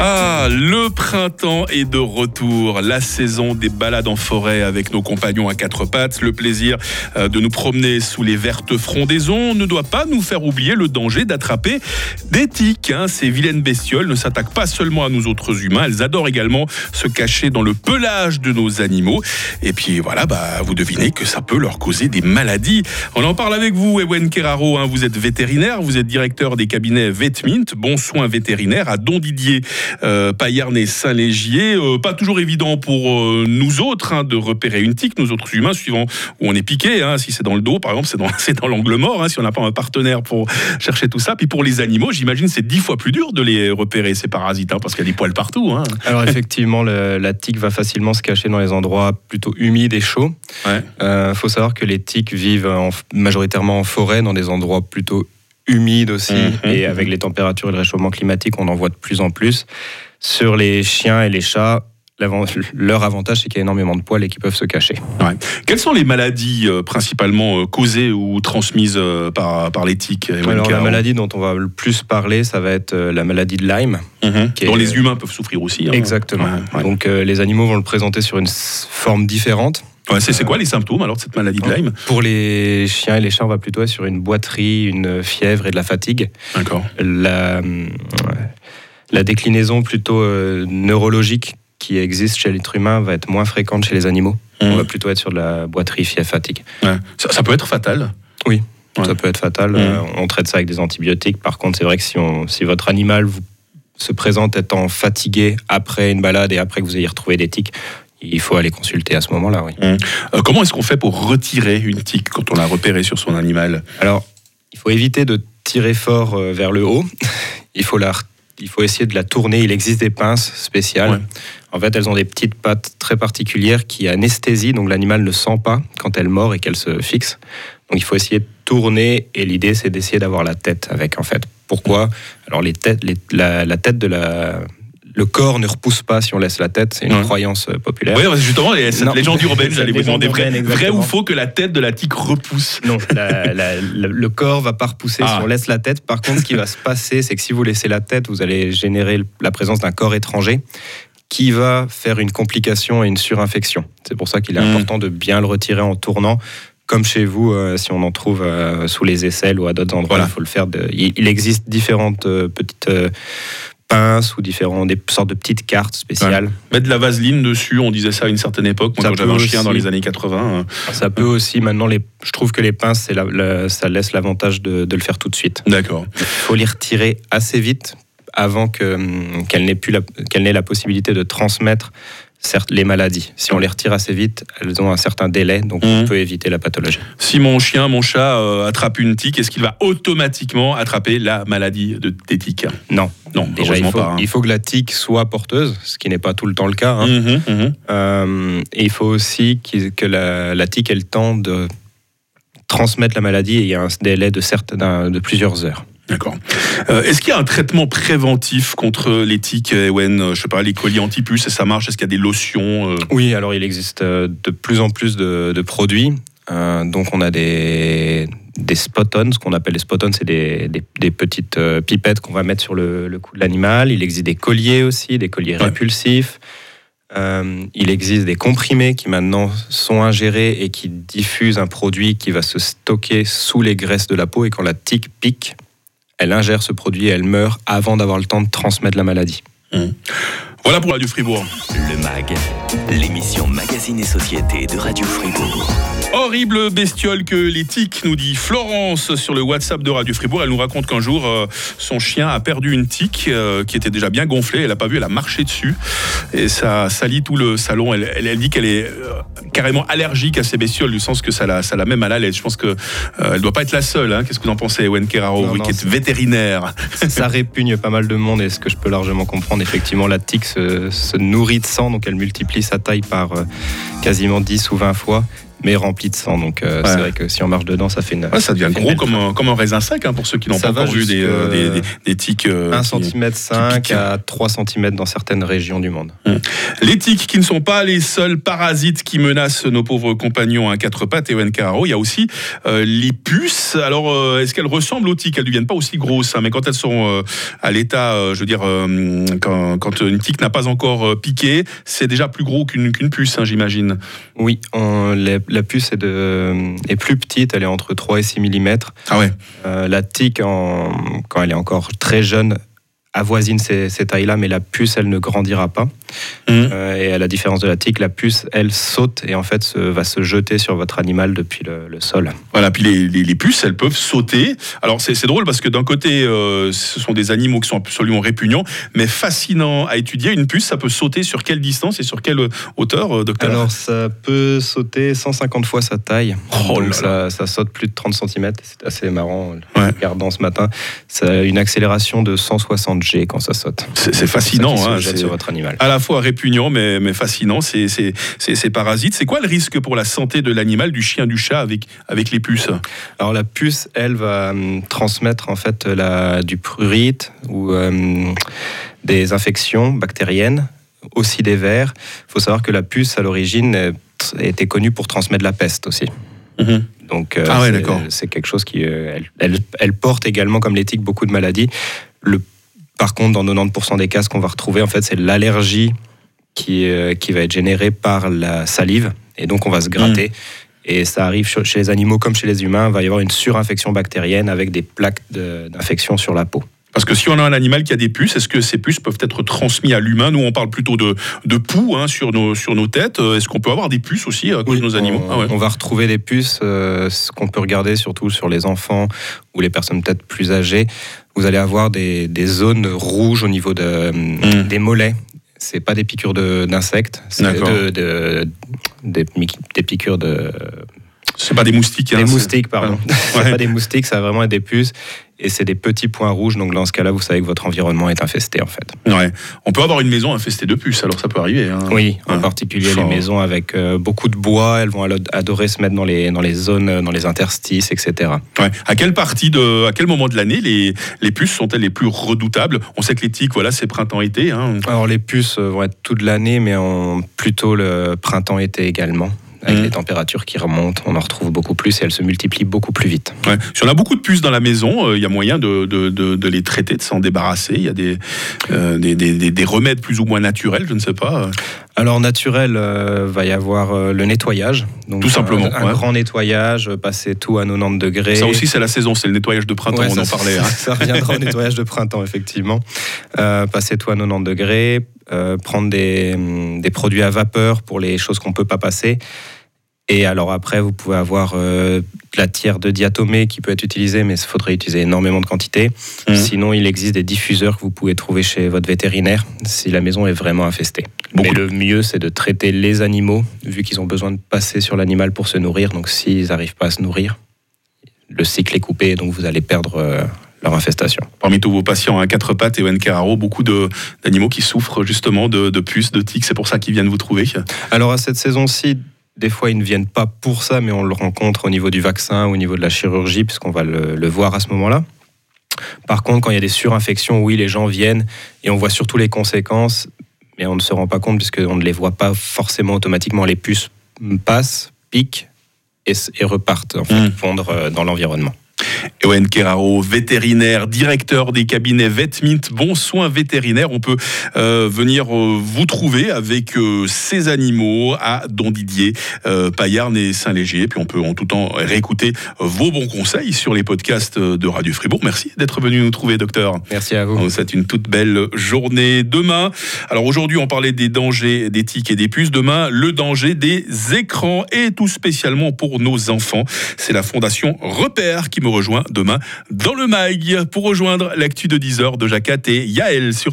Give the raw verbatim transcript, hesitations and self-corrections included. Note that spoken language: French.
Ah, le printemps est de retour, la saison des balades en forêt avec nos compagnons à quatre pattes. Le plaisir de nous promener sous les vertes frondaisons ne doit pas nous faire oublier le danger d'attraper des tiques. Hein. Ces vilaines bestioles ne s'attaquent pas seulement à nous autres humains, elles adorent également se cacher dans le pelage de nos animaux. Et puis voilà, bah, vous devinez que ça peut leur causer des maladies. On en parle avec vous, Ewen Kerharo. Hein. Vous êtes vétérinaire, vous êtes directeur des cabinets Vetmint, bon soin vétérinaire à Domdidier. Euh, Payerne et Saint-Légier, euh, pas toujours évident pour euh, nous autres hein, de repérer une tique, nous autres humains, suivant où on est piqué, hein, si c'est dans le dos par exemple, c'est dans, c'est dans l'angle mort, hein, si on n'a pas un partenaire pour chercher tout ça. Puis pour les animaux, j'imagine c'est dix fois plus dur de les repérer ces parasites, hein, parce qu'il y a des poils partout hein. Alors effectivement le, la tique va facilement se cacher dans les endroits plutôt humides et chauds. Ouais. Euh, faut savoir que les tiques vivent en, majoritairement en forêt, dans des endroits plutôt humide aussi, mmh, et mmh. avec les températures et le réchauffement climatique, on en voit de plus en plus. Sur les chiens et les chats, leur avantage, c'est qu'il y a énormément de poils et qu'ils peuvent se cacher. Ouais. Quelles sont les maladies euh, principalement euh, causées ou transmises euh, par, par les tiques? Alors, la maladie dont on va le plus parler, ça va être euh, la maladie de Lyme. Mmh. Qui est, dont les humains peuvent souffrir aussi. Hein. Exactement. Ouais, ouais. Donc, euh, les animaux vont le présenter sur une forme différente. Ouais, c'est, c'est quoi les symptômes alors de cette maladie de Lyme ? Pour les chiens et les chats, on va plutôt être sur une boiterie, une fièvre et de la fatigue. D'accord. La, la déclinaison plutôt euh, neurologique qui existe chez l'être humain va être moins fréquente chez les animaux. Mmh. On va plutôt être sur de la boiterie, fièvre, fatigue. Ouais. Ça, ça peut être fatal ? Oui, ouais. Ça peut être fatal. Mmh. Euh, on traite ça avec des antibiotiques. Par contre, c'est vrai que si, on, si votre animal vous, se présente étant fatigué après une balade et après que vous ayez retrouvé des tiques, il faut aller consulter à ce moment-là, oui. Mmh. Euh, comment est-ce qu'on fait pour retirer une tique quand on l'a repérée sur son animal ? Alors, il faut éviter de tirer fort euh, vers le haut. Il faut, la, il faut essayer de la tourner. Il existe des pinces spéciales. Ouais. En fait, elles ont des petites pattes très particulières qui anesthésient, donc l'animal ne sent pas quand elle mord et qu'elle se fixe. Donc, il faut essayer de tourner et l'idée, c'est d'essayer d'avoir la tête avec, en fait. Pourquoi ? Alors, les têtes, les, la, la tête de la... Le corps ne repousse pas si on laisse la tête, c'est une ouais. croyance populaire. Oui, justement, les, cette non. légende urbaine, j'allais vous demander, vrai, vrai ou faux que la tête de la tique repousse ? Non, la, la, la, le corps ne va pas repousser ah. si on laisse la tête. Par contre, ce qui va se passer, c'est que si vous laissez la tête, vous allez générer la présence d'un corps étranger qui va faire une complication et une surinfection. C'est pour ça qu'il est mmh. important de bien le retirer en tournant. Comme chez vous, euh, si on en trouve euh, sous les aisselles ou à d'autres endroits, voilà. il faut le faire. De, il, il existe différentes euh, petites... Euh, pinces ou différents, des sortes de petites cartes spéciales. Ouais. Mettre de la vaseline dessus, on disait ça à une certaine époque, moi, quand j'avais un aussi. chien dans les années quatre-vingts. Ça peut aussi, maintenant, les, je trouve que les pinces, c'est la, la, ça laisse l'avantage de, de le faire tout de suite. D'accord. Il faut les retirer assez vite, avant que, qu'elles n'aient plus la, qu'elles n'aient la possibilité de transmettre certes, les maladies. Si on les retire assez vite, elles ont un certain délai, donc mmh. on peut éviter la pathologie. Si mon chien, mon chat euh, attrape une tique, est-ce qu'il va automatiquement attraper la maladie de, des tiques ? Non. Non, déjà, il faut, pas, hein. il faut que la tique soit porteuse, ce qui n'est pas tout le temps le cas. Hein. Mmh, mmh. Euh, et il faut aussi que la, la tique ait le temps de transmettre la maladie, et il y a un délai de, certes, de plusieurs heures. D'accord. Euh, est-ce qu'il y a un traitement préventif contre les tiques, Ewen ? Je ne sais pas, les colis anti-puces, ça marche ? Est-ce qu'il y a des lotions euh... Oui, alors il existe de plus en plus de, de produits. Euh, donc on a des, des spot-on, ce qu'on appelle les spot-on, c'est des, des, des petites pipettes qu'on va mettre sur le, le cou de l'animal. Il existe des colliers aussi, des colliers ouais. répulsifs. Euh, il existe des comprimés qui maintenant sont ingérés et qui diffusent un produit qui va se stocker sous les graisses de la peau et quand la tique pique, elle ingère ce produit et elle meurt avant d'avoir le temps de transmettre la maladie. Mmh. Voilà pour Radio Fribourg. Le Mag, l'émission Magazine et Société de Radio Fribourg. Horrible bestiole que les tiques, nous dit Florence sur le WhatsApp de Radio Fribourg. Elle nous raconte qu'un jour, euh, son chien a perdu une tique euh, qui était déjà bien gonflée. Elle n'a pas vu, elle a marché dessus. Et ça salit tout le salon. Elle, elle, elle dit qu'elle est euh, carrément allergique à ces bestioles, du sens que ça la, ça la met mal à l'aise. Je pense qu'elle euh, ne doit pas être la seule. Hein. Qu'est-ce que vous en pensez, Ewen Kerharo, oui, qui est vétérinaire ? Ça répugne pas mal de monde et ce que je peux largement comprendre, effectivement, la tique Se, se nourrit de sang, donc elle multiplie sa taille par euh, quasiment dix ou vingt fois. mais rempli de sang. Donc euh, ouais. c'est vrai que si on marche dedans, ça fait une. Ouais, ça devient ça gros comme un, comme un raisin sec, hein, pour ceux qui n'ont ça pas encore vu des, euh, des, des, des tiques. Euh, un virgule cinq centimètres à trois centimètres dans certaines régions du monde. Hum. Les tiques qui ne sont pas les seuls parasites qui menacent nos pauvres compagnons à quatre pattes, et Ewen Kerharo, il y a aussi euh, les puces. Alors, euh, est-ce qu'elles ressemblent aux tiques? Elles ne deviennent pas aussi grosses, hein, mais quand elles sont euh, à l'état, euh, je veux dire, euh, quand, quand une tique n'a pas encore euh, piqué, c'est déjà plus gros qu'une, qu'une puce, hein, j'imagine. Oui, on, la, la puce est, de, est plus petite, elle est entre trois et six millimètres. Ah ouais. Euh, la tique, en, quand elle est encore très jeune, avoisine ces, ces tailles-là, mais la puce, elle ne grandira pas. Mmh. Euh, et à la différence de la tique, la puce, elle saute et en fait se, va se jeter sur votre animal depuis le, le sol. Voilà, puis les, les, les puces, elles peuvent sauter. Alors c'est, c'est drôle parce que d'un côté, euh, ce sont des animaux qui sont absolument répugnants, mais fascinants à étudier. Une puce, ça peut sauter sur quelle distance et sur quelle hauteur, euh, docteur? Alors ça peut sauter cent cinquante fois sa taille. Oh là. Donc ça, ça saute plus de trente centimètres. C'est assez marrant. Ouais. En regardant ce matin, ça a une accélération de cent soixante quand ça saute. C'est, c'est fascinant, c'est ça, hein, c'est sur votre animal. À la fois répugnant mais, mais fascinant, ces c'est, c'est, c'est parasites. C'est quoi le risque pour la santé de l'animal, du chien, du chat avec, avec les puces? Alors la puce, elle va hum, transmettre en fait la, du prurit ou hum, des infections bactériennes, aussi des vers. Il faut savoir que la puce à l'origine était connue pour transmettre la peste aussi. Mmh. Donc euh, ah ouais, c'est, d'accord. c'est quelque chose qui euh, elle, elle, elle porte également comme l'éthique beaucoup de maladies. Le Par contre, dans quatre-vingt-dix pour cent des cas, ce qu'on va retrouver, en fait, c'est l'allergie qui, euh, qui va être générée par la salive. Et donc, on va se gratter. Mmh. Et ça arrive chez les animaux comme chez les humains. Il va y avoir une surinfection bactérienne avec des plaques de, d'infection sur la peau. Parce que si on a un animal qui a des puces, est-ce que ces puces peuvent être transmises à l'humain? Nous, on parle plutôt de, de poux, hein, sur, nos, sur nos têtes. Est-ce qu'on peut avoir des puces aussi à cause oui, de nos animaux? on, ah ouais. on va retrouver des puces, euh, ce qu'on peut regarder surtout sur les enfants ou les personnes peut-être plus âgées. Vous allez avoir des, des zones rouges au niveau de, mmh. des mollets. C'est pas des piqûres de, d'insectes, c'est de, de, des, des piqûres de... C'est pas des moustiques. Hein, des moustiques, c'est... pardon. pardon. Ouais. C'est pas des moustiques, ça va vraiment être des puces. Et c'est des petits points rouges, donc dans ce cas-là, vous savez que votre environnement est infesté, en fait. Ouais. On peut avoir une maison infestée de puces, alors ça peut arriver. Hein. Oui, en ouais. particulier Genre... les maisons avec euh, beaucoup de bois, elles vont adorer se mettre dans les, dans les zones, dans les interstices, et cetera. Ouais. À quelle partie de, à quel moment de l'année les, les puces sont-elles les plus redoutables? On sait que les tiques, voilà, c'est printemps-été. Hein. Alors les puces vont être toute l'année, mais en, plutôt le printemps-été également. Avec mmh. les températures qui remontent, on en retrouve beaucoup plus et elles se multiplient beaucoup plus vite. Ouais. Si on a beaucoup de puces dans la maison, il euh, y a moyen de, de, de, de les traiter, de s'en débarrasser. Il y a des, euh, des, des, des remèdes plus ou moins naturels, je ne sais pas. Alors naturel, euh, va y avoir euh, le nettoyage. Donc, tout simplement. Un, un ouais. grand nettoyage, passer tout à quatre-vingt-dix degrés. Ça aussi c'est la saison, c'est le nettoyage de printemps, ouais, on ça, en parlait. Ça, hein. ça reviendra au nettoyage de printemps, effectivement. Euh, passer tout à quatre-vingt-dix degrés. Euh, prendre des, des produits à vapeur pour les choses qu'on ne peut pas passer. Et alors après, vous pouvez avoir euh, de la tire de diatomée qui peut être utilisée, mais il faudrait utiliser énormément de quantité. Mmh. Sinon, il existe des diffuseurs que vous pouvez trouver chez votre vétérinaire si la maison est vraiment infestée. Beaucoup. Mais le mieux, c'est de traiter les animaux, vu qu'ils ont besoin de passer sur l'animal pour se nourrir. Donc s'ils n'arrivent pas à se nourrir, le cycle est coupé et donc vous allez perdre... Euh, leur infestation. Parmi tous vos patients à quatre pattes et Ewen Kerharo, beaucoup de, d'animaux qui souffrent justement de, de puces, de tiques, c'est pour ça qu'ils viennent vous trouver? Alors à cette saison-ci, des fois ils ne viennent pas pour ça, mais on le rencontre au niveau du vaccin, au niveau de la chirurgie, puisqu'on va le, le voir à ce moment-là. Par contre, quand il y a des surinfections, oui, les gens viennent et on voit surtout les conséquences, mais on ne se rend pas compte puisqu'on ne les voit pas forcément automatiquement. Les puces passent, piquent et, et repartent, en fait, mmh. fondre dans l'environnement. Ewen Kerharo, vétérinaire, directeur des cabinets Vetmint, bon soin vétérinaire. On peut euh, venir euh, vous trouver avec euh, ces animaux à Domdidier, euh, Payerne et Saint-Légier. Puis on peut en tout temps réécouter vos bons conseils sur les podcasts de Radio Fribourg. Merci d'être venu nous trouver, docteur. Merci à vous. On vous souhaite une toute belle journée. Demain, alors aujourd'hui on parlait des dangers des tiques et des puces. Demain, le danger des écrans et tout spécialement pour nos enfants. C'est la Fondation Repère qui me rejoint demain dans le Mag pour rejoindre l'actu de dix heures de Jacquat et Yaël sur